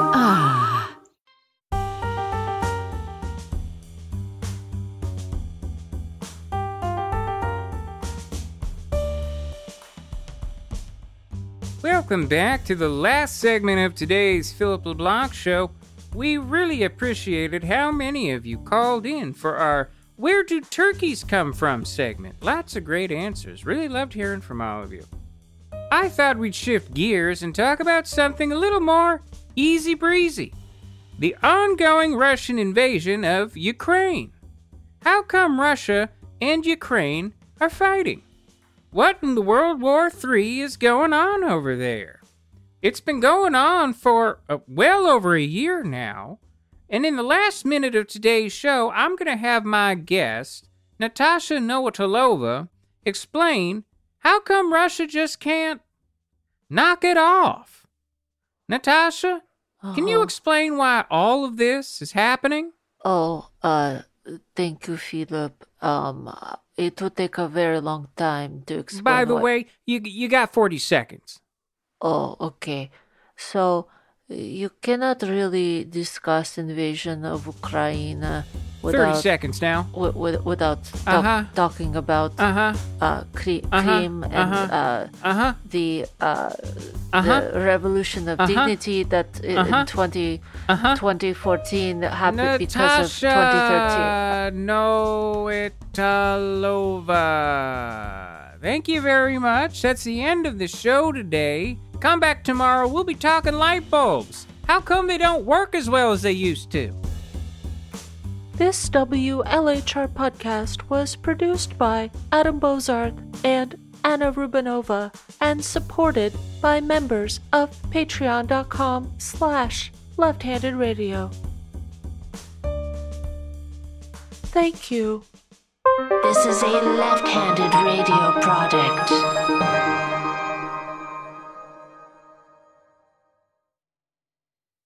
Ah. Welcome back to the last segment of today's Philip LeBlanc show. We really appreciated how many of you called in for our Where Do Turkeys Come From segment. Lots of great answers. Really loved hearing from all of you. I thought we'd shift gears and talk about something a little more easy breezy. The ongoing Russian invasion of Ukraine. How come Russia and Ukraine are fighting? What in the World War III is going on over there? It's been going on for well over a year now. And in the last minute of today's show, I'm going to have my guest, Natasha Novotilova, explain how come Russia just can't knock it off. Natasha, can you explain why all of this is happening? Thank you, Philip. It would take a very long time to explain. By the way, you got 40 seconds. Oh, okay. So you cannot really discuss invasion of Ukraine without 30 seconds now. Talking about Krim and the revolution of dignity that in 2014 happened because of 2013. Novotilova. Thank you very much. That's the end of the show today. Come back tomorrow. We'll be talking light bulbs. How come they don't work as well as they used to? This WLHR podcast was produced by Adam Bozarth and Anna Rubinova and supported by members of patreon.com/lefthandedradio. Thank you. This is a left-handed